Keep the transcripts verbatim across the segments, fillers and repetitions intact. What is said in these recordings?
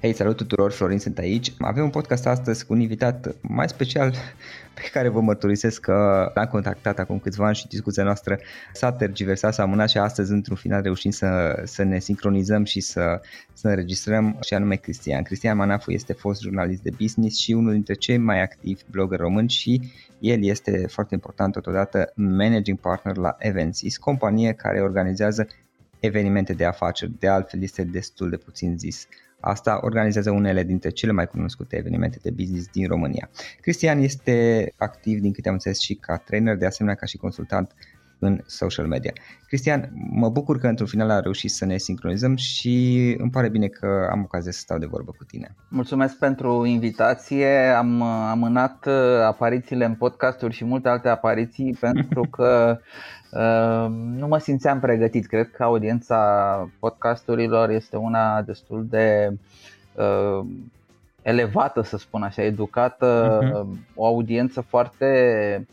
Hei, salut tuturor, Florin sunt aici. Avem un podcast astăzi cu un invitat mai special pe care vă mărturisesc că l-am contactat acum câțiva ani și discuția noastră s-a tergiversat, s-a amânat și astăzi într-un final reușim să, să ne sincronizăm și să, să înregistrăm, și anume Cristian. Cristian Manafu este fost jurnalist de business și unul dintre cei mai activi blogger români și el este, foarte important totodată, managing partner la Eventsis, companie care organizează evenimente de afaceri, de altfel este destul de puțin zis. Asta organizează unele dintre cele mai cunoscute evenimente de business din România. Cristian este activ, din câte am înțeles, și ca trainer, de asemenea ca și consultant în social media. Cristian, mă bucur că într-un final a reușit să ne sincronizăm și îmi pare bine că am ocazia să stau de vorbă cu tine. Mulțumesc pentru invitație, am amânat aparițiile în podcasturi și multe alte apariții pentru că uh, nu mă simțeam pregătit. Cred că audiența podcasturilor este una destul de uh, elevată, să spun așa, educată, uh-huh. O audiență foarte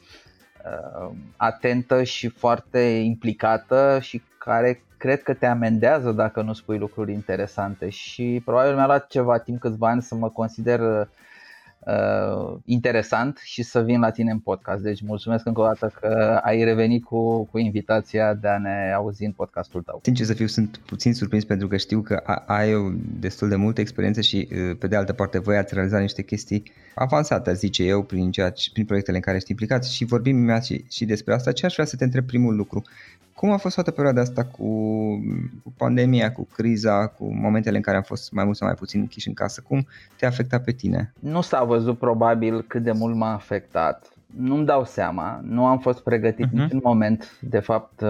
atentă și foarte implicată și care cred că te amendează dacă nu spui lucruri interesante și probabil mi-a luat ceva timp, câțiva ani, să mă consider uh, interesant și să vin la tine în podcast. Deci mulțumesc încă o dată că ai revenit cu, cu invitația de a ne auzi în podcastul tău. Sincer să fiu, sunt puțin surprins pentru că știu că ai destul de multă experiență și pe de altă parte voi ați realizat niște chestii avansată, zice eu, prin, ceea, prin proiectele în care ești implicat și vorbim și, și despre asta. Ce aș vrea să te întreb primul lucru? Cum a fost toată perioada asta cu, cu pandemia, cu criza, cu momentele în care am fost mai mult sau mai puțin închiși în casă? Cum te-a afectat pe tine? Nu s-a văzut probabil cât de mult m-a afectat. Nu-mi dau seama, nu am fost pregătit uh-huh. niciun moment. De fapt,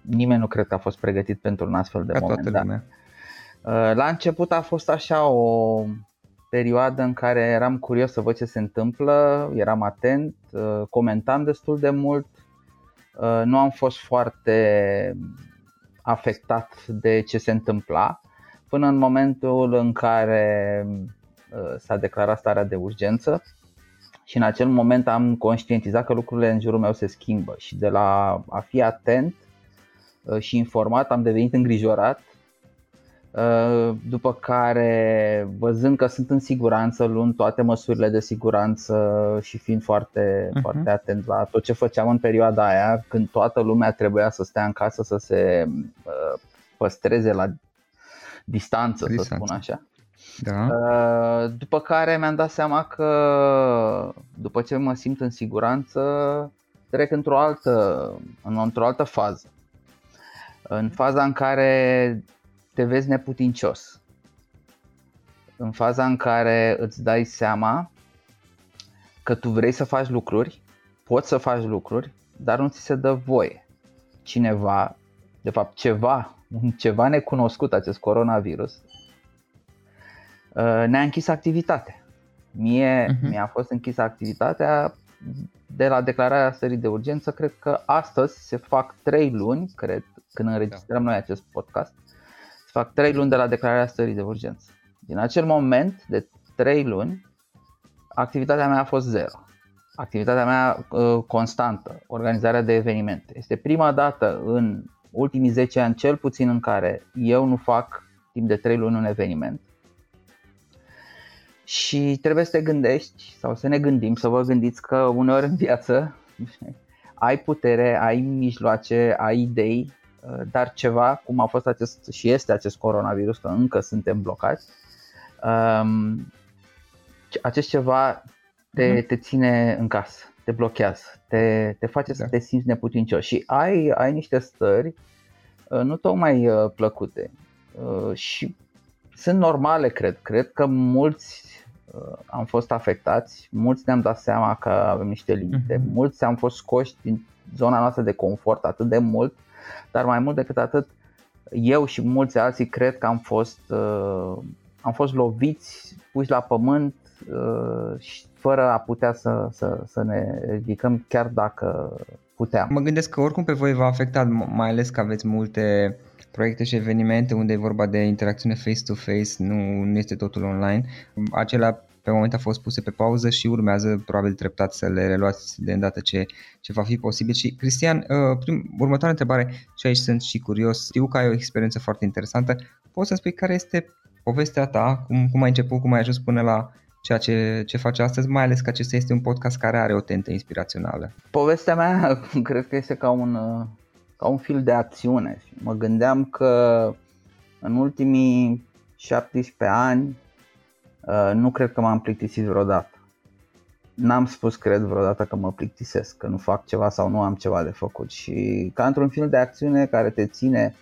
nimeni nu cred că a fost pregătit pentru un astfel de Ca moment. Toată lumea. Da. La început a fost așa o perioadă în care eram curios să văd ce se întâmplă, eram atent, comentam destul de mult, nu am fost foarte afectat de ce se întâmpla până în momentul în care s-a declarat starea de urgență și în acel moment am conștientizat că lucrurile în jurul meu se schimbă și de la a fi atent și informat am devenit îngrijorat. După care, văzând că sunt în siguranță, luând toate măsurile de siguranță și fiind foarte, uh-huh. foarte atent la tot ce făceam în perioada aia, când toată lumea trebuia să stea în casă, să se uh, păstreze la distanță, distanță, să spun așa. Da. Uh, după care mi-am dat seama că după ce mă simt în siguranță, trec într-o altă, într-o altă fază. În faza în care te vezi neputincios, în faza în care îți dai seama că tu vrei să faci lucruri, poți să faci lucruri, dar nu ți se dă voie. Cineva, de fapt ceva, un ceva necunoscut, acest coronavirus, ne-a închis activitatea. Mie uh-huh. mi-a fost închisă activitatea de la declararea stării de urgență, cred că astăzi se fac trei luni, cred, când înregistrăm da. Noi acest podcast. Fac trei luni de la declararea stării de urgență. Din acel moment de trei luni, activitatea mea a fost zero. Activitatea mea constantă, organizarea de evenimente. Este prima dată în ultimii zece ani, cel puțin, în care eu nu fac timp de trei luni un eveniment. Și trebuie să te gândești sau să ne gândim, să vă gândiți că uneori în viață ai putere, ai mijloace, ai idei, dar ceva, cum a fost acest și este acest coronavirus, că încă suntem blocați, acest ceva te, te ține în casă, te blochează, te, te face da. să te simți neputincios și ai, ai niște stări nu tocmai plăcute și sunt normale, cred. Cred că mulți am fost afectați, mulți ne-am dat seama că avem niște limite, mm-hmm. mulți am fost scoși din zona noastră de confort atât de mult, dar mai mult decât atât, eu și mulți alții cred că am fost, uh, am fost loviți, puși la pământ uh, și fără a putea să, să, să ne ridicăm chiar dacă puteam. Mă gândesc că oricum pe voi v-a afectat, mai ales că aveți multe proiecte și evenimente unde e vorba de interacțiune face-to-face, nu, nu este totul online. Acelea pe moment a fost puse pe pauză și urmează probabil treptat să le reluați de îndată ce, ce va fi posibil. Și Cristian, prim, următoarea întrebare, și aici sunt și curios, știu că ai o experiență foarte interesantă, poți să-mi spui care este povestea ta, cum, cum ai început, cum ai ajuns până la ceea ce, ce faci astăzi, mai ales că acesta este un podcast care are o tentă inspirațională. Povestea mea cred că este ca un... ca un fil de acțiune. Mă gândeam că în ultimii șaptesprezece ani nu cred că m-am plictisit vreodată. N-am spus, cred, vreodată că mă plictisesc, că nu fac ceva sau nu am ceva de făcut. Și ca într-un fil de acțiune care te ține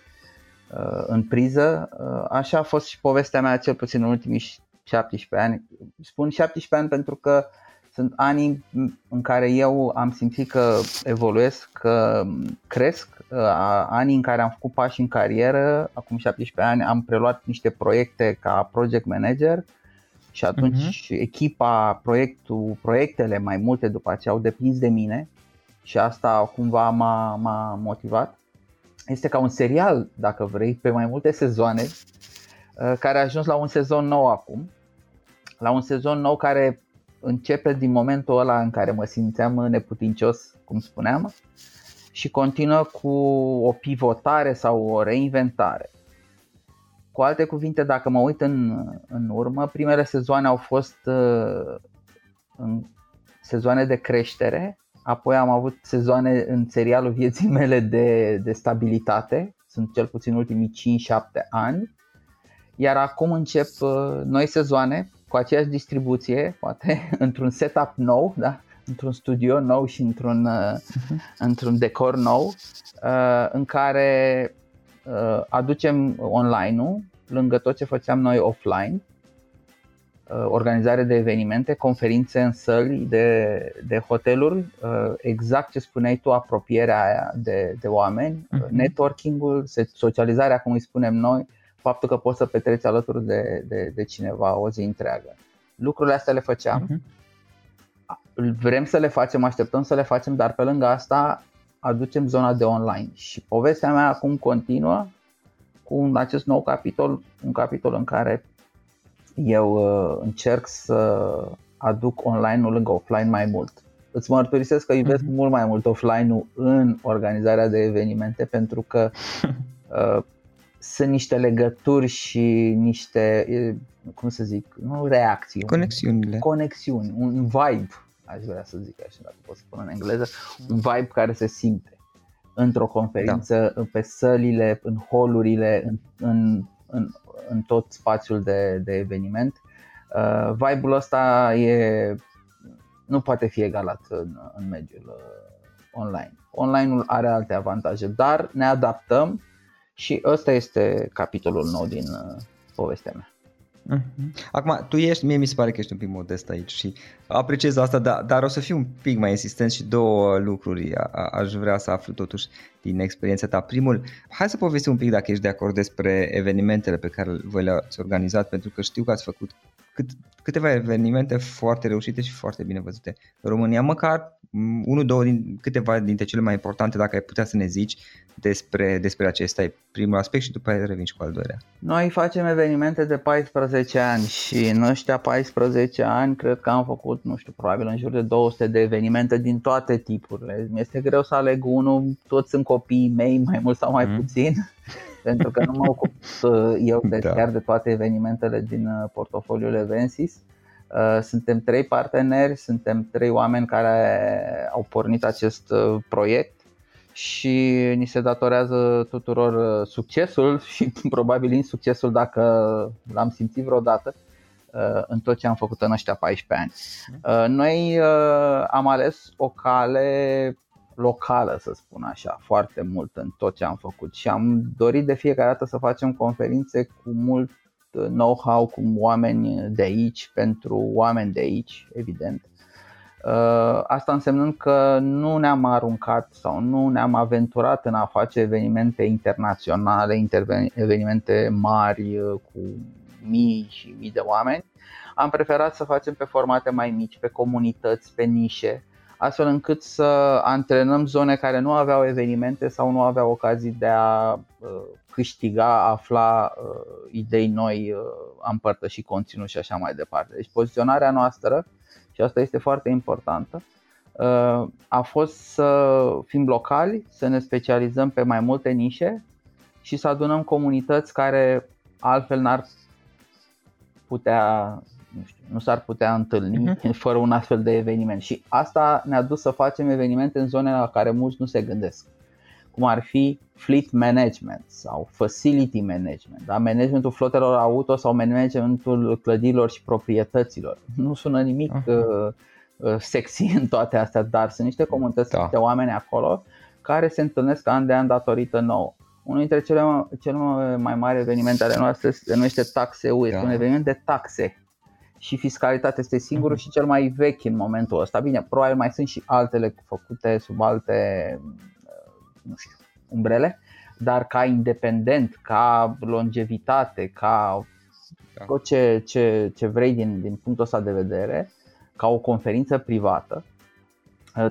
în priză, așa a fost și povestea mea, cel puțin în ultimii șaptesprezece ani. Spun șaptesprezece ani pentru că sunt anii în care eu am simțit că evoluez, că cresc, anii în care am făcut pași în carieră. Acum șaptesprezece ani am preluat niște proiecte ca project manager și atunci uh-huh. echipa, proiectul, proiectele mai multe după aceea au depins de mine și asta cumva m-a, m-a motivat. Este ca un serial, dacă vrei, pe mai multe sezoane, care a ajuns la un sezon nou acum, la un sezon nou care începe din momentul ăla în care mă simțeam neputincios, cum spuneam, și continuă cu o pivotare sau o reinventare. Cu alte cuvinte, dacă mă uit în, în urmă, primele sezoane au fost uh, în sezoane de creștere, apoi am avut sezoane în serialul vieții mele de, de stabilitate, sunt cel puțin ultimii cinci șapte ani, iar acum încep uh, noi sezoane, cu aceeași distribuție, poate într-un setup nou, da? Într-un studio nou și într-un, uh-huh. într-un decor nou, uh, în care uh, aducem online-ul lângă tot ce făceam noi offline, uh, organizare de evenimente, conferințe în săli de, de hoteluri, uh, exact ce spuneai tu, apropierea aia de, de oameni, uh-huh. networking-ul, socializarea, cum îi spunem noi, faptul că poți să petreci alături de, de, de cineva o zi întreagă. Lucrurile astea le făceam, uh-huh. vrem să le facem, așteptăm să le facem, dar pe lângă asta aducem zona de online. Și povestea mea acum continuă cu acest nou capitol, un capitol în care eu încerc să aduc online-ul lângă offline mai mult. Îți mărturisesc că iubesc uh-huh. mult mai mult offline-ul în organizarea de evenimente, pentru că uh, sunt niște legături și niște, cum să zic, nu reacții, conexiunile. Conexiuni, un vibe, aș vrea să zic așa, dacă pot să spun în engleză, un vibe care se simte într-o conferință, da. Pe sălile, în holurile, în, în, în, în tot spațiul de, de eveniment. Uh, vibe-ul ăsta e, nu poate fi egalat în, în mediul uh, online. Online-ul are alte avantaje, dar ne adaptăm. Și ăsta este capitolul nou din uh, povestea mea. Acum, tu ești, mie mi se pare că ești un pic modest aici și apreciez asta, dar, dar o să fiu un pic mai insistent și două lucruri a, a, aș vrea să aflu totuși din experiența ta. Primul, hai să povestim un pic, dacă ești de acord, despre evenimentele pe care voi le-ați organizat, pentru că știu că ați făcut cât, câteva evenimente foarte reușite și foarte bine văzute în România, măcar unul, două, din, câteva dintre cele mai importante, dacă ai putea să ne zici despre, despre acesta, e primul aspect și după aceea revin și cu al doilea. Noi facem evenimente de paisprezece ani și în ăștia paisprezece ani cred că am făcut, nu știu, probabil în jur de două sute de evenimente din toate tipurile. Mi-este greu să aleg unul, toți sunt copiii mei, mai mult sau mai mm. puțin, pentru că nu mă ocup eu de, da. chiar de toate evenimentele din portofoliul Eventsis. Suntem trei parteneri, suntem trei oameni care au pornit acest proiect și ni se datorează tuturor succesul și probabil insuccesul, dacă l-am simțit vreodată, în tot ce am făcut în ăștia paisprezece ani. Noi am ales o cale locală, să spun așa, foarte mult în tot ce am făcut și am dorit de fiecare dată să facem conferințe cu mult know-how, cu oameni de aici, pentru oameni de aici, evident. Asta însemnând că nu ne-am aruncat sau nu ne-am aventurat în a face evenimente internaționale, evenimente mari cu mii și mii de oameni. Am preferat să facem pe formate mai mici, pe comunități, pe nișe, astfel încât să antrenăm zone care nu aveau evenimente sau nu aveau ocazii de a câștiga, afla idei noi, a împărtăși conținut și așa mai departe. Deci poziționarea noastră, și asta este foarte importantă, a fost să fim locali, să ne specializăm pe mai multe nișe și să adunăm comunități care altfel n-ar putea, nu știu, nu s-ar putea întâlni fără un astfel de eveniment. Și asta ne-a dus să facem evenimente în zone la care mulți nu se gândesc, cum ar fi fleet management sau facility management, da? Managementul flotelor auto sau managementul clădirilor și proprietăților. Nu sună nimic uh, sexy în toate astea, dar sunt niște comunități, da, de oameni acolo care se întâlnesc an de an datorită nouă. Unul dintre cele mai, cele mai mari evenimente ale noastre se numește TaxEU, este, da, un eveniment de taxe și fiscalitate, este singurul și cel mai vechi în momentul ăsta. Bine, probabil mai sunt și altele făcute sub alte, nu știu, umbrele, dar ca independent, ca longevitate, ca tot ce, ce, ce vrei din, din punctul ăsta de vedere, ca o conferință privată,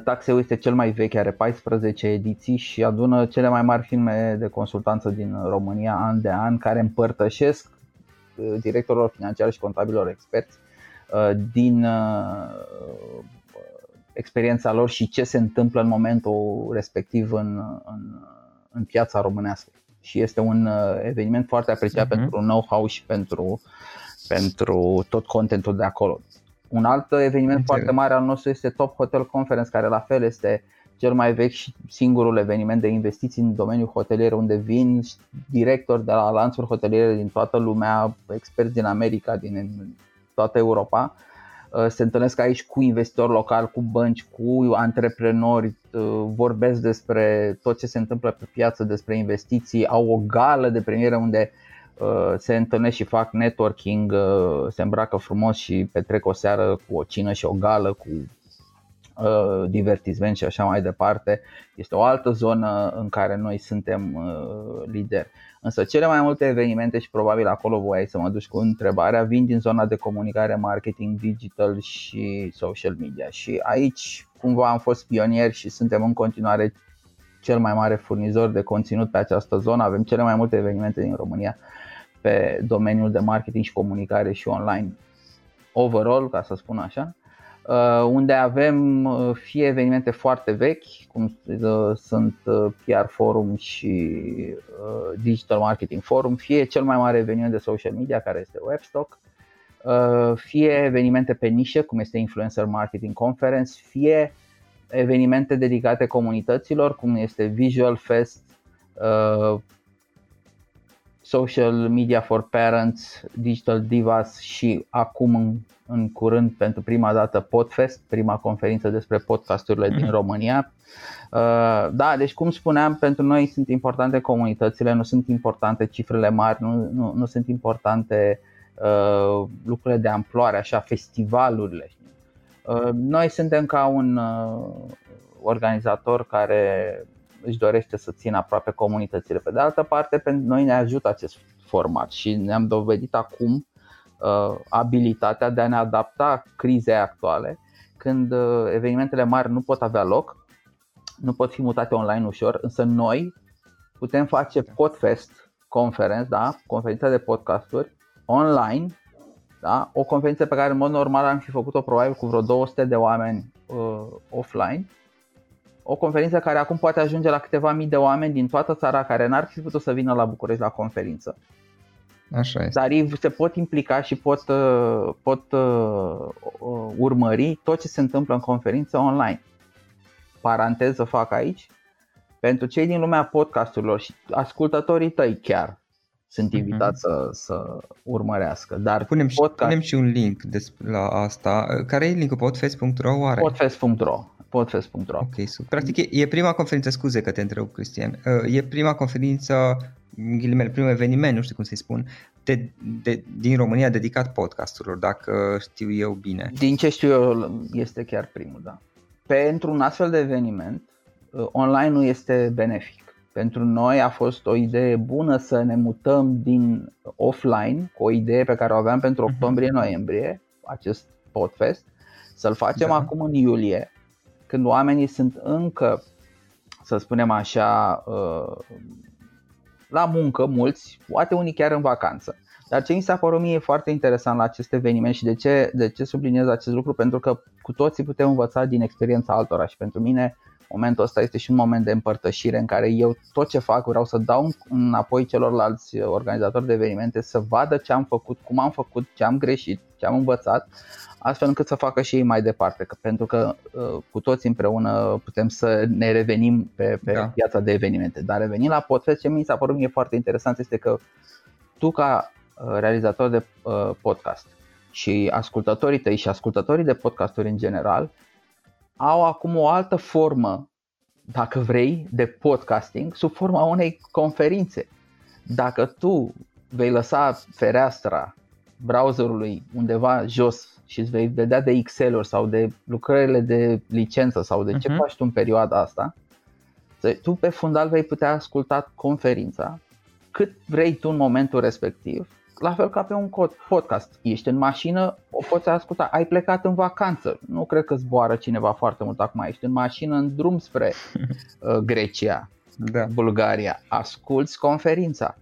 TaxEU este cel mai vechi, are paisprezece ediții și adună cele mai mari firme de consultanță din România an de an, care împărtășesc directorilor financiari și contabilor experți din experiența lor și ce se întâmplă în momentul respectiv în, în, în piața românească. Și este un eveniment foarte apreciat, uh-huh, pentru know-how și pentru, pentru tot contentul de acolo. Un alt eveniment, înțeleg, foarte mare al nostru este Top Hotel Conference, care la fel este cel mai vechi și singurul eveniment de investiții în domeniul hotelier, unde vin directori de la lanțuri hoteliere din toată lumea, experți din America, din toată Europa. Se întâlnesc aici cu investitori locali, cu bănci, cu antreprenori, vorbesc despre tot ce se întâmplă pe piață, despre investiții, au o gală de premieră unde se întâlnesc și fac networking, se îmbracă frumos și petrec o seară cu o cină și o gală, cu divertisment și așa mai departe. Este o altă zonă în care noi suntem lideri. Însă cele mai multe evenimente, și probabil acolo voiai să mă duci cu întrebarea, vin din zona de comunicare, marketing, digital și social media. Și aici cumva am fost pionieri și suntem în continuare cel mai mare furnizor de conținut pe această zonă. Avem cele mai multe evenimente din România pe domeniul de marketing și comunicare și online overall, ca să spun așa, unde avem fie evenimente foarte vechi, cum sunt P R Forum și Digital Marketing Forum, fie cel mai mare eveniment de social media, care este Webstock, fie evenimente pe nișe, cum este Influencer Marketing Conference, fie evenimente dedicate comunităților, cum este Visual Fest, Social Media for Parents, Digital Divas și acum în, în curând pentru prima dată PodFest, prima conferință despre podcasturile din România. Da, deci cum spuneam, pentru noi sunt importante comunitățile, nu sunt importante cifrele mari, nu, nu, nu sunt importante uh, lucrurile de amploare, așa, festivalurile. Uh, noi suntem ca un uh, organizator care își dorește să țină aproape comunitățile. Pe de altă parte, pentru noi ne ajută acest format și ne-am dovedit acum uh, abilitatea de a ne adapta crizei actuale, când uh, evenimentele mari nu pot avea loc, nu pot fi mutate online ușor, însă noi putem face PodFest Conference, da, conferința de podcasturi online, da, o conferință pe care în mod normal am fi făcut-o probabil cu vreo două sute de oameni uh, offline. O conferință care acum poate ajunge la câteva mii de oameni din toată țara, care n-ar fi putut să vină la București la conferință. Așa este. Dar ei se pot implica și pot, pot urmări tot ce se întâmplă în conferință online. Paranteză fac aici. Pentru cei din lumea podcasturilor și ascultătorii tăi chiar sunt invitați mm-hmm. să, să urmărească. Dar punem, podcast... și, punem și un link despre, la asta. Care e linkul? podfest punct ro oare? podfest punct ro podfest punct ro Ok, super. Practic e, e prima conferință, scuze că te întreb, Cristian. E prima conferință, ghilimele, primul eveniment, nu știu cum să-i spun, de, de, din România dedicat podcasturilor, dacă știu eu bine. Din ce știu eu, este chiar primul, da. Pentru un astfel de eveniment, online nu este benefic. Pentru noi a fost o idee bună să ne mutăm din offline, cu o idee pe care o aveam pentru octombrie-noiembrie, acest PodFest, să-l facem da. acum în iulie, când oamenii sunt încă, să spunem așa, la muncă, mulți, poate unii chiar în vacanță. Dar ce mi s-a părut mie foarte interesant la acest eveniment și de ce, de ce subliniez acest lucru, pentru că cu toții putem învăța din experiența altora și pentru mine momentul ăsta este și un moment de împărtășire în care eu tot ce fac vreau să dau înapoi celorlalți organizatori de evenimente să vadă ce am făcut, cum am făcut, ce am greșit, ce am învățat, astfel încât să facă și ei mai departe, că, pentru că cu toți împreună putem să ne revenim pe, pe da. piața de evenimente. Dar revenind la PodFest, ce mi s-a părut mie foarte interesant este că tu ca realizator de podcast și ascultătorii tăi și ascultătorii de podcasturi în general au acum o altă formă, dacă vrei, de podcasting sub forma unei conferințe. Dacă tu vei lăsa fereastra browserului undeva jos și îți vei vedea de Excel-uri sau de lucrările de licență sau de uh-huh. ce faci tu în perioada asta, tu pe fundal vei putea asculta conferința cât vrei tu în momentul respectiv, la fel ca pe un podcast. Ești în mașină, o poți asculta. Ai plecat în vacanță, nu cred că zboară cineva foarte mult acum. Ești în mașină, în drum spre uh, Grecia, da. Bulgaria. Asculți conferința.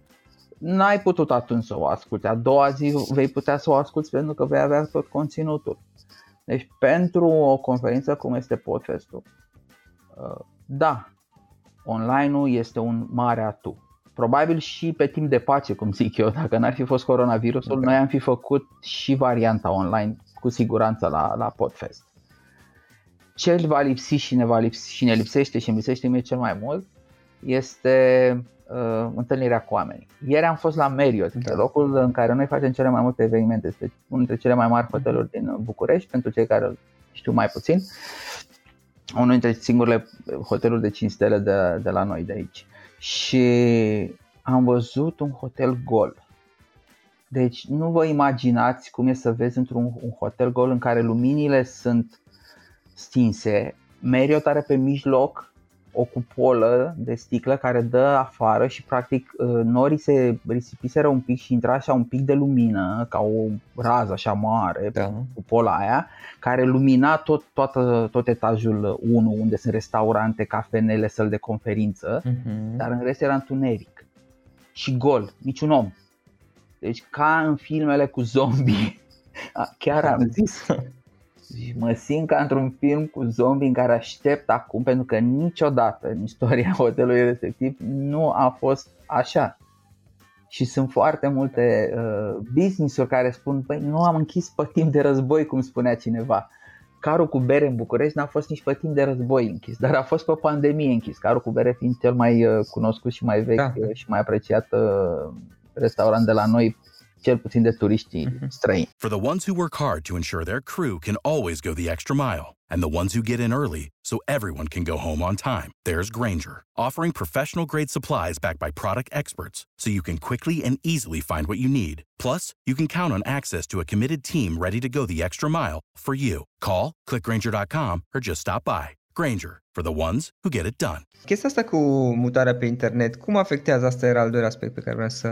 N-ai putut atunci să o asculti. A doua zi vei putea să o asculti pentru că vei avea tot conținutul. Deci pentru o conferință cum este PodFest-ul, uh, da, online-ul este un mare atu. Probabil și pe timp de pace, cum zic eu, dacă n-ar fi fost coronavirusul, okay. noi am fi făcut și varianta online, cu siguranță, la, la PodFest. Ce va lipsi și ne, va lipsi, și ne lipsește și îmi lipsește mie cel mai mult este uh, întâlnirea cu oamenii. Ieri am fost la Marriott, okay. locul în care noi facem cele mai multe evenimente. Este unul dintre cele mai mari hoteluri din București, pentru cei care știu mai puțin. Unul dintre singurele hoteluri de cinci stele de, de la noi de aici. Și am văzut un hotel gol. Deci nu vă imaginați cum e să vezi într-un un hotel gol în care luminile sunt stinse. Marriott are pe mijloc o cupolă de sticlă care dă afară și practic norii se risipiseră un pic și intra așa un pic de lumină, ca o rază așa mare pe cupola aia, care lumina tot, toată, tot etajul unu, unde sunt restaurante, cafenele, săli de conferință, uh-huh. dar în rest era întuneric și gol, niciun om. Deci ca în filmele cu zombie, chiar am zis... Mă simt ca într-un film cu zombie în care aștept acum, pentru că niciodată în istoria hotelului respectiv nu a fost așa. Și sunt foarte multe uh, business-uri care spun: băi, nu am închis pe timp de război, cum spunea cineva. Carul cu bere în București n-a fost nici pe timp de război închis, dar a fost pe pandemie închis. Carul cu bere fiind cel mai uh, cunoscut și mai vechi da. și mai apreciat uh, restaurant de la noi, cel puțin de turiștii străini. For the ones who work hard to ensure their crew can always go the extra mile, and the ones who get in early so everyone can go home on time. There's Grainger, offering professional grade supplies backed by product experts so you can quickly and easily find what you need. Plus, you can count on access to a committed team ready to go the extra mile for you. Call, click grainger dot com or just stop by. Grainger, for the ones who get it done. Chestia asta cu mutarea pe internet, cum afectează? Asta era al doilea aspect pe care vreau să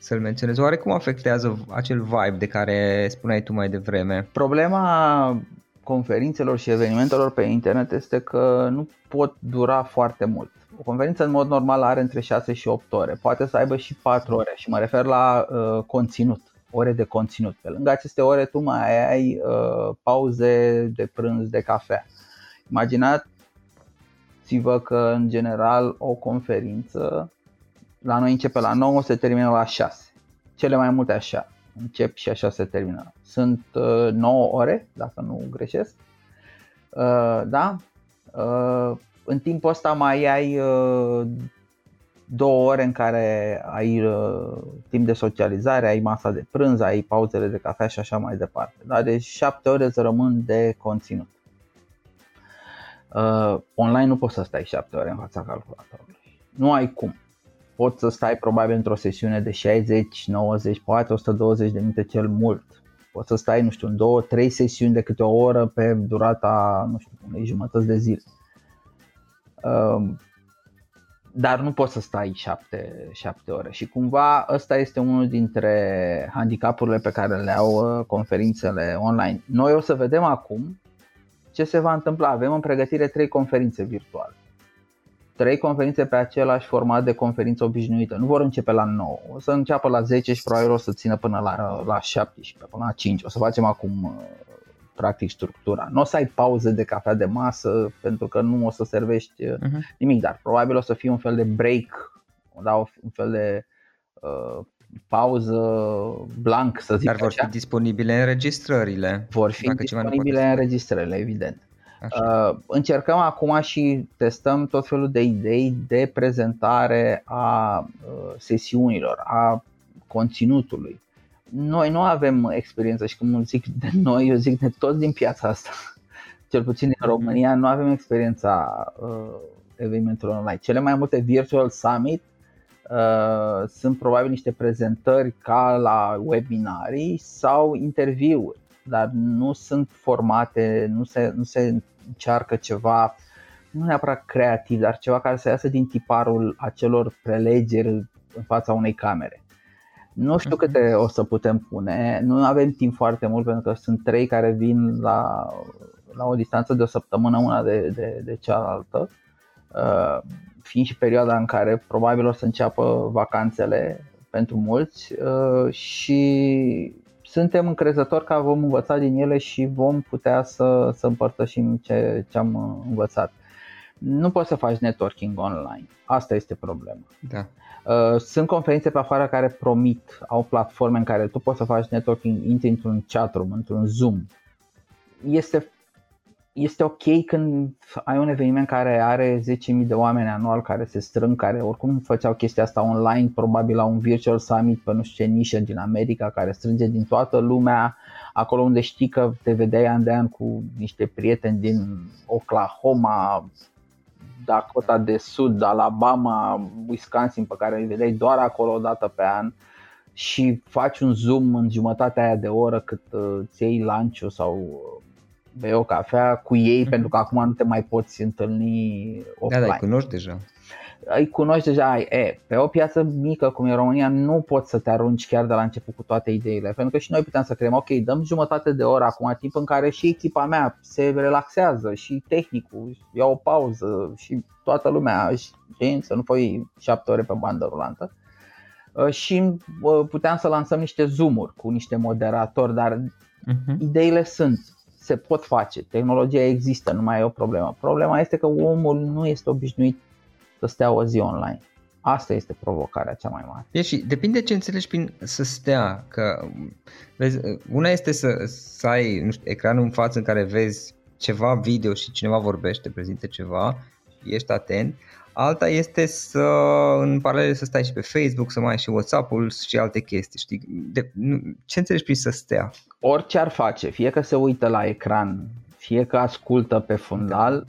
să-l menționez. Oare cum afectează acel vibe de care spuneai tu mai devreme? Problema conferințelor și evenimentelor pe internet este că nu pot dura foarte mult. O conferință în mod normal are între șase și opt ore, poate să aibă și patru ore și mă refer la uh, conținut, ore de conținut. Pe lângă aceste ore tu mai ai uh, pauze de prânz, de cafea. Imaginați-vă că în general o conferință la noi începe la nouă, se termină la șase. cele mai multe așa încep și așa se termină. Sunt nouă ore, dacă nu greșesc. Da? În timpul ăsta mai ai două ore în care ai timp de socializare, ai masa de prânz, ai pauzele de cafea și așa mai departe. Dar de șapte ore îți rămân de conținut. Online nu poți să stai șapte ore în fața calculatorului. Nu ai cum. Poți să stai probabil într-o sesiune de șaizeci, nouăzeci, poate o sută douăzeci de minute cel mult. Poți să stai, nu știu, în două, trei sesiuni de câte o oră pe durata, nu știu, unei jumătăți de zile. Dar nu poți să stai șapte, șapte ore. Și cumva ăsta este unul dintre handicapurile pe care le au conferințele online. Noi o să vedem acum ce se va întâmpla. Avem în pregătire trei conferințe virtuale. Trei conferințe pe același format de conferință obișnuită. Nu vor începe la nouă, o să înceapă la zece și probabil o să țină până la, la șaptesprezece, până la cinci. O să facem acum practic structura. Nu o să ai pauze de cafea de masă pentru că nu o să servești uh-huh. nimic, dar probabil o să fie un fel de break, da, un fel de uh, pauză blank, să zic. Dar vor fi așa. disponibile înregistrările. Vor fi Dacă disponibile înregistrările, evident. Așa. Încercăm acum și testăm tot felul de idei de prezentare a sesiunilor, a conținutului. Noi nu avem experiență și când zic de noi, eu zic de toți din piața asta, cel puțin în România, nu avem experiența evenimentelor online. Cele mai multe virtual summit sunt probabil niște prezentări ca la webinarii sau interviuri, dar nu sunt formate, nu se, nu se încearcă ceva, nu neapărat creativ, dar ceva care să iasă din tiparul acelor prelegeri în fața unei camere. Nu știu câte o să putem pune, nu avem timp foarte mult pentru că sunt trei care vin la, la o distanță de o săptămână una de, de, de cealaltă, fiind și perioada în care probabil o să înceapă vacanțele pentru mulți și... Suntem încrezători că vom învăța din ele și vom putea să, să împărtășim ce, ce am învățat. Nu poți să faci networking online, asta este problema. Da. Sunt conferințe pe afară care promit, au platforme în care tu poți să faci networking, intri într-un chatroom, într-un Zoom. Este, este ok când ai un eveniment care are zece mii de oameni anual care se strâng, care oricum făceau chestia asta online, probabil la un virtual summit pe nu știu ce nișă din America, care strânge din toată lumea, acolo unde știi că te vedeai an de an cu niște prieteni din Oklahoma, Dakota de Sud, Alabama, Wisconsin, pe care îi vedeai doar acolo o dată pe an. Și faci un Zoom în jumătatea aia de oră cât îți iei lunch-ul sau bei o cafea cu ei, mm-hmm. pentru că acum nu te mai poți întâlni offline. Da, da, îi cunoști deja. Îi cunoști deja, ai, e, pe o piață mică cum e România nu poți să te arunci chiar de la început cu toate ideile, pentru că și noi putem să creăm, ok, dăm jumătate de oră acum, timp în care și echipa mea se relaxează și tehnicul ia o pauză și toată lumea, și să nu pui șapte ore pe bandă rulantă. Și puteam să lansăm niște Zoom-uri cu niște moderatori, dar mm-hmm. ideile sunt. Se pot face, tehnologia există, nu mai e o problemă. Problema este că omul nu este obișnuit să stea o zi online. Asta este provocarea cea mai mare. E și depinde ce înțelegi prin să stea. Că, vezi, una este să, să ai, nu știu, ecranul în față în care vezi ceva video și cineva vorbește, prezintă ceva, ești atent. Alta este să, în paralel, să stai și pe Facebook, să mai ai și WhatsApp-ul și alte chestii, știi? De, nu, ce înțelegi prin să stea? Orice ar face, fie că se uită la ecran, fie că ascultă pe fundal,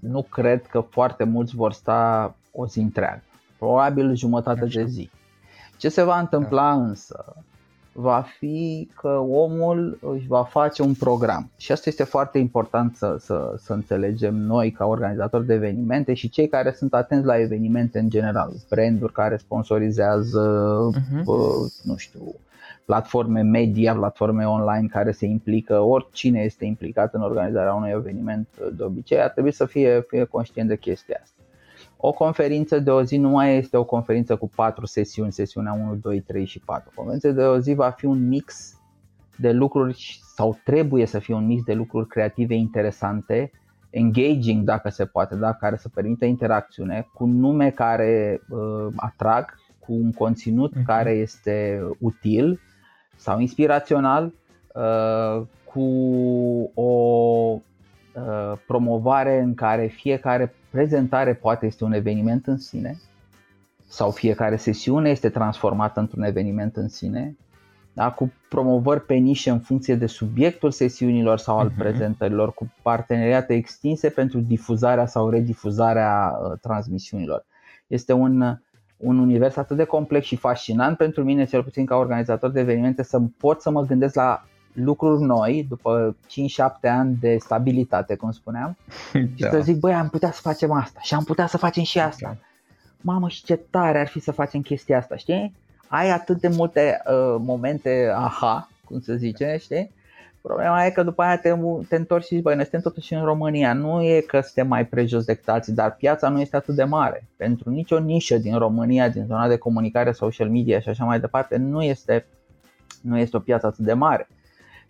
nu cred că foarte mulți vor sta o zi întreagă. Probabil jumătate Așa. de zi. Ce se va întâmpla da. însă va fi că omul își va face un program. Și asta este foarte important să, să, să înțelegem noi ca organizatori de evenimente și cei care sunt atenți la evenimente în general, branduri care sponsorizează, uh-huh. nu știu, platforme media, platforme online care se implică, oricine este implicat în organizarea unui eveniment de obicei, ar trebui să fie, fie conștient de chestia asta. O conferință de o zi nu mai este o conferință cu patru sesiuni, sesiunea unu, doi, trei și patru. Conferința de o zi va fi un mix de lucruri sau trebuie să fie un mix de lucruri creative, interesante, engaging dacă se poate, da, care să permită interacțiune, cu nume care uh, atrag, cu un conținut uh-huh. care este util sau inspirațional, uh, cu o uh, promovare în care fiecare prezentare poate este un eveniment în sine sau fiecare sesiune este transformată într-un eveniment în sine, da? Cu promovări pe nișe în funcție de subiectul sesiunilor sau al uh-huh. prezentărilor, cu parteneriate extinse pentru difuzarea sau redifuzarea uh, transmisiunilor. Este un, un univers atât de complex și fascinant pentru mine, cel puțin ca organizator de evenimente, să pot să mă gândesc la lucruri noi după cinci șapte ani de stabilitate, cum spuneam, da. Și să zic, băi, am putea să facem asta și am putea să facem și asta. Okay. Mamă, și ce tare ar fi să facem chestia asta, știi? Ai atât de multe uh, momente aha, cum se zice, știi? Problema e că după aia te, te întorci și zici, băi, noi suntem totuși în România. Nu e că suntem mai prejos decât alții, dar piața nu este atât de mare. Pentru nicio nișă din România, din zona de comunicare, social media și așa mai departe, nu este, nu este o piață atât de mare.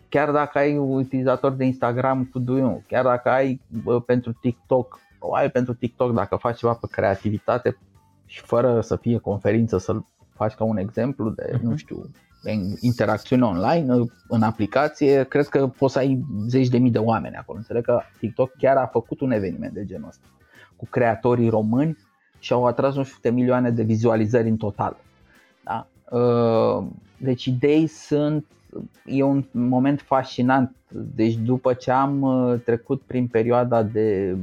Chiar dacă ai utilizator de Instagram cu doi unu, chiar dacă ai pentru TikTok, ai pentru TikTok, dacă faci ceva pe creativitate și fără să fie conferință, să-l faci ca un exemplu de, nu știu, interacțiune online, în aplicație, cred că poți să ai zeci de mii de oameni acolo. Înțeleg că TikTok chiar a făcut un eveniment de genul ăsta cu creatorii români și au atras nu știu de milioane de vizualizări în total, da? Deci idei sunt, e un moment fascinant. Deci după ce am trecut prin perioada de,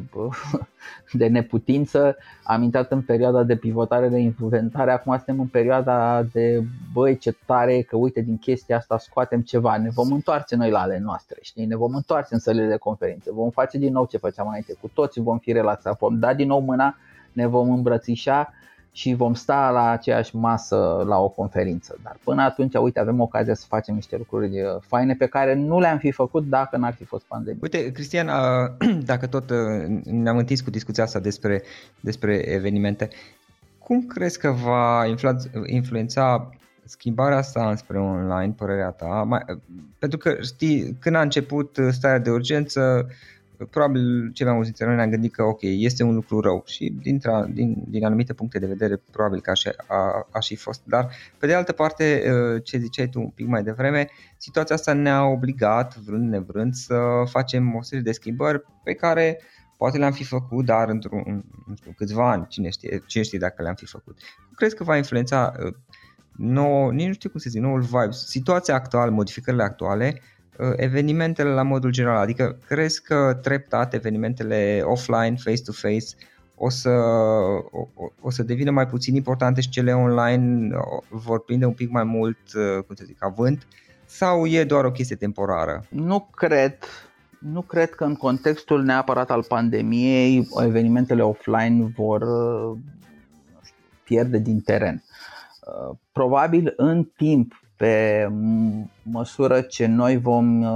de neputință, am intrat în perioada de pivotare, de inventare. Acum suntem în perioada de, băi, ce tare, că uite, din chestia asta scoatem ceva. Ne vom întoarce noi la ale noastre, știi? Ne vom întoarce în sălile de conferințe, vom face din nou ce făceam înainte. Cu toții vom fi relaxați, vom da din nou mâna, ne vom îmbrățișa și vom sta la aceeași masă la o conferință. Dar până atunci, uite, avem ocazia să facem niște lucruri faine pe care nu le-am fi făcut dacă n-ar fi fost pandemie. Uite, Cristian, dacă tot ne-am întins cu discuția asta despre, despre evenimente, cum crezi că va influența schimbarea asta înspre online, părerea ta? Mai, pentru că, știi, când a început starea de urgență, probabil ce mai mulți dintre noi ne-am gândit că ok, este un lucru rău și dintre, din, din anumite puncte de vedere probabil că așa a, a și fost. Dar pe de altă parte, ce ziceai tu un pic mai devreme, situația asta ne-a obligat, vrând nevrând, să facem o serie de schimbări pe care poate le-am fi făcut, dar într-un, într-un câțiva ani, cine știe, cine știe dacă le-am fi făcut. Crezi că va influența nou, nici nu știu cum să zic, noul vibe, situația actuală, modificările actuale, evenimentele la modul general? Adică crezi că treptat evenimentele offline, face-to-face o să, o, o să devină mai puțin importante și cele online vor prinde un pic mai mult, cum să zic, avânt? Sau e doar o chestie temporară? Nu cred, nu cred că în contextul neapărat al pandemiei evenimentele offline vor pierde din teren. Probabil în timp, pe măsură ce noi vom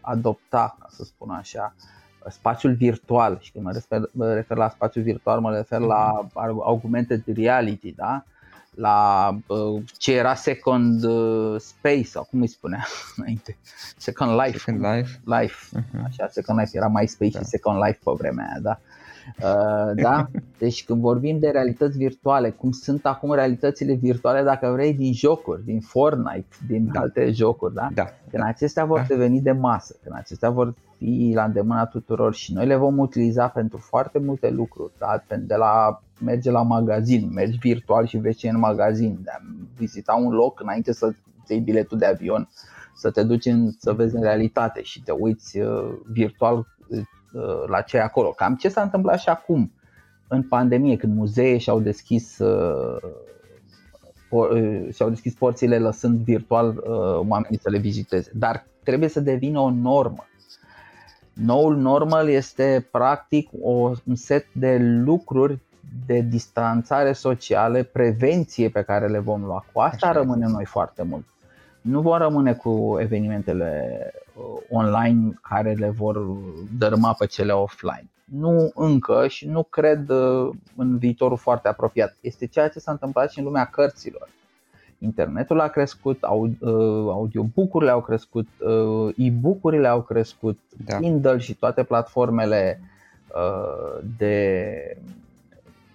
adopta, să spun așa, spațiul virtual, și când mă refer, mă refer la spațiul virtual, mă refer la augmented reality, da? La ce era Second Space, sau cum îi spunea înainte, Second Life, Second Life. Life. Uh-huh. Așa, Second Life era MySpace, da. Și Second Life pe vremea aia, da? Da? Deci când vorbim de realități virtuale, cum sunt acum realitățile virtuale, dacă vrei, din jocuri, din Fortnite, din da. alte jocuri, da? Da. Când acestea vor da. deveni de masă, când acestea vor fi la îndemâna tuturor și noi le vom utiliza pentru foarte multe lucruri, da? De la merge la magazin, mergi virtual și vezi ce e în magazin, de a vizita un loc înainte să iei biletul de avion, să te duci în, să vezi în realitate și te uiți uh, virtual uh, la ce e acolo. Cam ce s-a întâmplat și acum în pandemie, când muzee și-au deschis, uh, por- și-au deschis porțile lăsând virtual uh, oamenii să le viziteze. Dar trebuie să devină o normă. Noul normal este practic o, un set de lucruri de distanțare socială, prevenție pe care le vom lua. Cu asta așa rămânem noi foarte mult. Nu vor rămâne cu evenimentele online care le vor dărâma pe cele offline. Nu încă și nu cred în viitorul foarte apropiat. Este ceea ce s-a întâmplat și în lumea cărților. Internetul a crescut, audiobook-urile au crescut, e-book-urile au crescut, da. Kindle și toate platformele de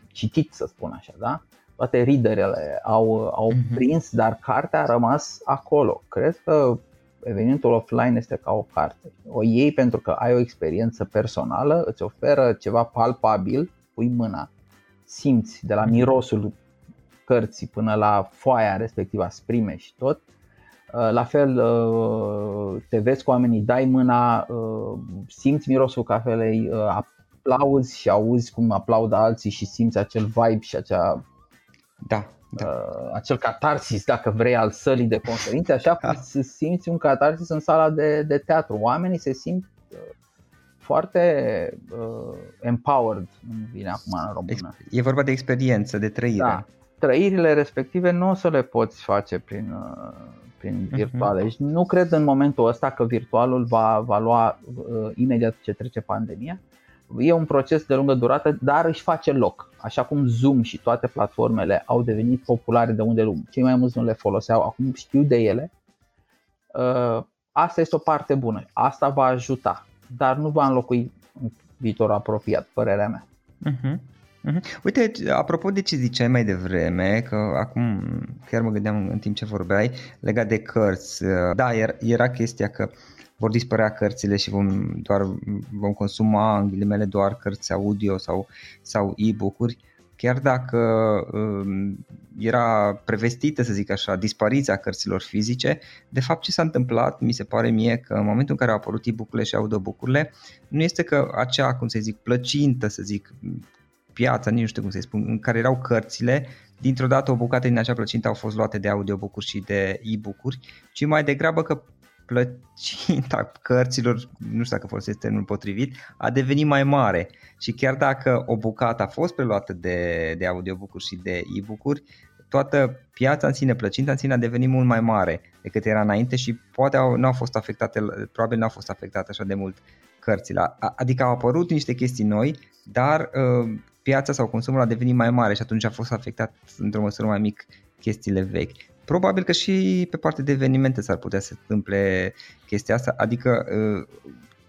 citit, să spun așa, da? toate readerele au, au uh-huh. prins, dar cartea a rămas acolo. Cred că evenimentul offline este ca o carte. O iei pentru că ai o experiență personală, îți oferă ceva palpabil, pui mâna, simți de la mirosul cărții până la foaia respectivă, asprime și tot. La fel, te vezi cu oamenii, dai mâna, simți mirosul cafelei, aplauzi și auzi cum aplaudă alții și simți acel vibe și acea, da, da. acel catarsis, dacă vrei, al sălii de conferințe. Așa da. simți un catarsis în sala de, de teatru. Oamenii se simt foarte empowered, vine acum în română. E vorba de experiență, de trăire. Da. Trăirile respective nu o să le poți face prin... prin virtuale. Deci nu cred în momentul ăsta că virtualul va, va lua uh, imediat ce trece pandemia. E un proces de lungă durată, dar își face loc. Așa cum Zoom și toate platformele au devenit populare de unde lume. Cei mai mulți nu le foloseau, acum știu de ele. Uh, asta este o parte bună. Asta va ajuta, dar nu va înlocui în viitor apropiat, părerea mea. Uh-huh. Uite, apropo de ce ziceai mai devreme, că acum chiar mă gândeam în timp ce vorbeai legat de cărți. Da, era chestia că vor dispărea cărțile și vom, doar, vom consuma în ghilimele doar cărți audio sau, sau e-book-uri. Chiar dacă era prevestită, să zic așa, dispariția cărților fizice, de fapt ce s-a întâmplat, mi se pare mie că în momentul în care au apărut e-book-urile și audiobook-urile, nu este că acea, cum să zic, plăcintă, să zic, piața, nici nu știu cum să-i spun, în care erau cărțile, dintr-o dată o bucată din acea plăcintă au fost luate de audiobook-uri și de e-book-uri, ci mai degrabă că plăcinta cărților, nu știu dacă folosesc termenul potrivit, a devenit mai mare și chiar dacă o bucată a fost preluată de, de audiobook-uri și de e-book-uri, toată piața în sine, plăcinta în sine a devenit mult mai mare decât era înainte și poate au, nu au fost afectate, probabil nu au fost afectate așa de mult cărțile. Adică au apărut niște chestii noi, dar uh, piața sau consumul a devenit mai mare și atunci a fost afectat într-o măsură mai mic chestiile vechi. Probabil că și pe partea de evenimente s-ar putea să întâmple chestia asta, adică uh,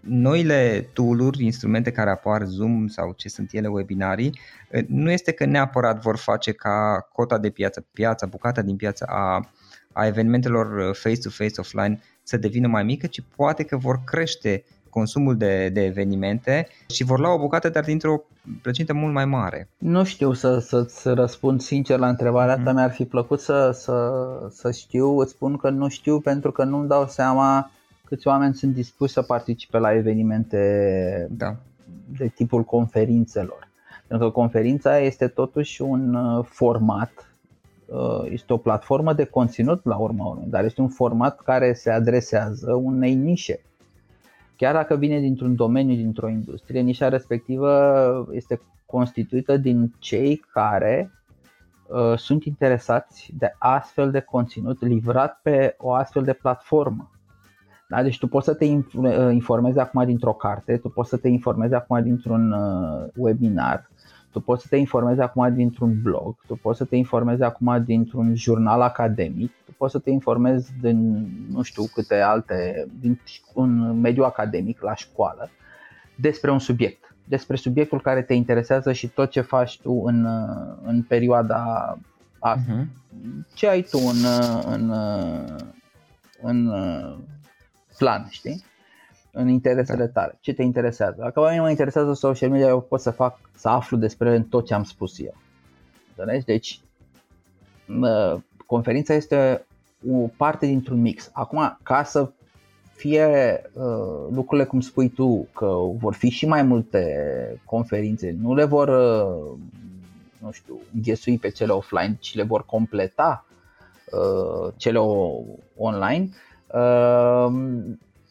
noile tool-uri, instrumente care apar, Zoom sau ce sunt ele, webinarii, uh, nu este că neapărat vor face ca cota de piață, piața, bucata din piața a, a evenimentelor face-to-face offline să devină mai mică, ci poate că vor crește consumul de, de evenimente și vor lua o bucată, dar dintr-o plăcintă mult mai mare. Nu știu să, să-ți răspund sincer la întrebarea asta, mm. mi-ar fi plăcut să, să, să știu, îți spun că nu știu pentru că nu-mi dau seama câți oameni sunt dispuși să participe la evenimente da. de tipul conferințelor. Pentru că conferința este totuși un format, este o platformă de conținut la urma urmei, dar este un format care se adresează unei nișe. Chiar dacă vine dintr-un domeniu, dintr-o industrie, nișa respectivă este constituită din cei care uh, sunt interesați de astfel de conținut livrat pe o astfel de platformă. Da? Deci tu poți să te informezi acum dintr-o carte, tu poți să te informezi acum dintr-un uh, webinar, tu poți să te informezi acum dintr-un blog, tu poți să te informezi acum dintr-un jurnal academic, tu poți să te informezi din nu știu câte alte, dintr-un mediu academic la școală, despre un subiect, despre subiectul care te interesează și tot ce faci tu în, în perioada asta. Uh-huh. Ce ai tu în, în, în plan, știi? În interesele da. tale, ce te interesează. Dacă oamenii mă interesează social media, eu pot să fac, să aflu despre ele tot ce am spus eu. Deci conferința este o parte dintr-un mix. Acum, ca să fie lucrurile cum spui tu, că vor fi și mai multe conferințe, nu le vor, nu știu, ghesui pe cele offline, ci le vor completa cele online.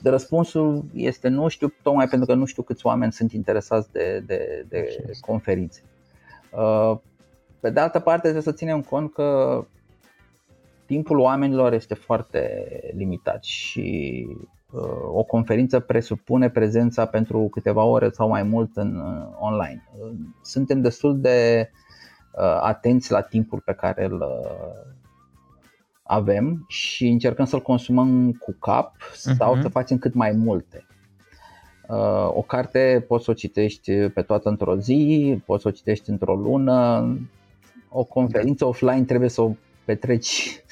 Răspunsul este nu știu, tocmai pentru că nu știu câți oameni sunt interesați de, de, de conferințe. Pe de altă parte trebuie să ținem cont că timpul oamenilor este foarte limitat și o conferință presupune prezența pentru câteva ore sau mai mult în online. Suntem destul de atenți la timpul pe care îl avem și încercăm să-l consumăm cu cap sau uh-huh. să facem cât mai multe. O carte poți să o citești pe toată într-o zi, poți să o citești într-o lună, o conferință offline trebuie să o petreci,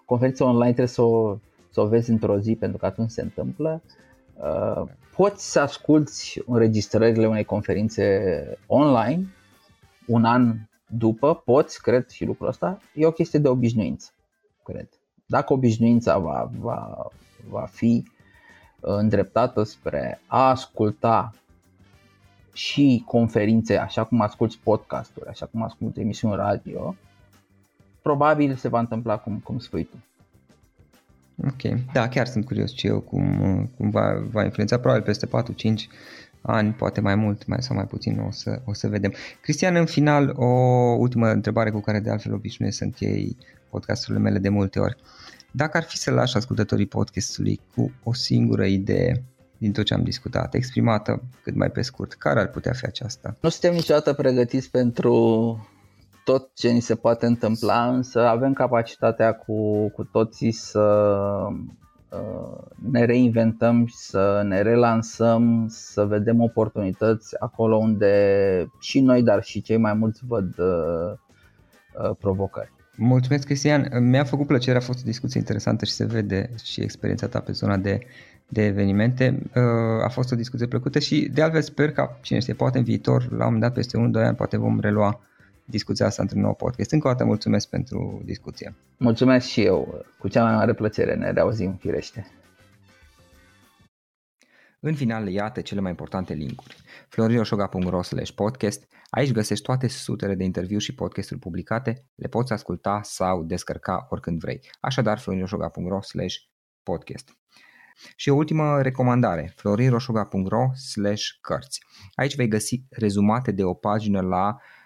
o conferință online trebuie să o, să o vezi într-o zi, pentru că atunci se întâmplă. Poți să asculți înregistrările unei conferințe online un an după, poți, cred și lucrul ăsta, e o chestie de obișnuință, cred. Dacă obișnuința va, va, va fi îndreptată spre a asculta și conferințe, așa cum asculți podcasturi, așa cum asculți emisiuni radio, probabil se va întâmpla cum, cum spui tu. Ok, da, chiar sunt curios și eu cum, cum va, va influența, probabil peste patru-cinci ani, poate mai mult, mai sau mai puțin, o să, o să vedem. Cristian, în final, o ultimă întrebare cu care de altfel obișnuiesc să închei podcasturile mele de multe ori. Dacă ar fi să lași ascultătorii podcastului cu o singură idee din tot ce am discutat, exprimată cât mai pe scurt, care ar putea fi aceasta? Nu suntem niciodată pregătiți pentru tot ce ni se poate întâmpla, însă avem capacitatea cu, cu toții să ne reinventăm, să ne relansăm, să vedem oportunități acolo unde și noi, dar și cei mai mulți văd provocări. Mulțumesc, Cristian, mi-a făcut plăcere, a fost o discuție interesantă și se vede și experiența ta pe zona de, de evenimente. A fost o discuție plăcută și de altfel sper că, cine știe, poate în viitor, la un moment dat, peste unu doi ani, poate vom relua discuția asta într-un nou podcast. Încă o dată mulțumesc pentru discuție. Mulțumesc și eu, cu cea mai mare plăcere, ne reauzim, firește. În final, iată cele mai importante linkuri. florin roșoga punct ro slash podcast. Aici găsești toate sutele de interviuri și podcasturi publicate, le poți asculta sau descărca oricând vrei. Așadar, florin roșoga punct ro slash podcast. Și o ultimă recomandare, florin roșoga punct ro slash cărți. Aici vei găsi rezumate de o pagină la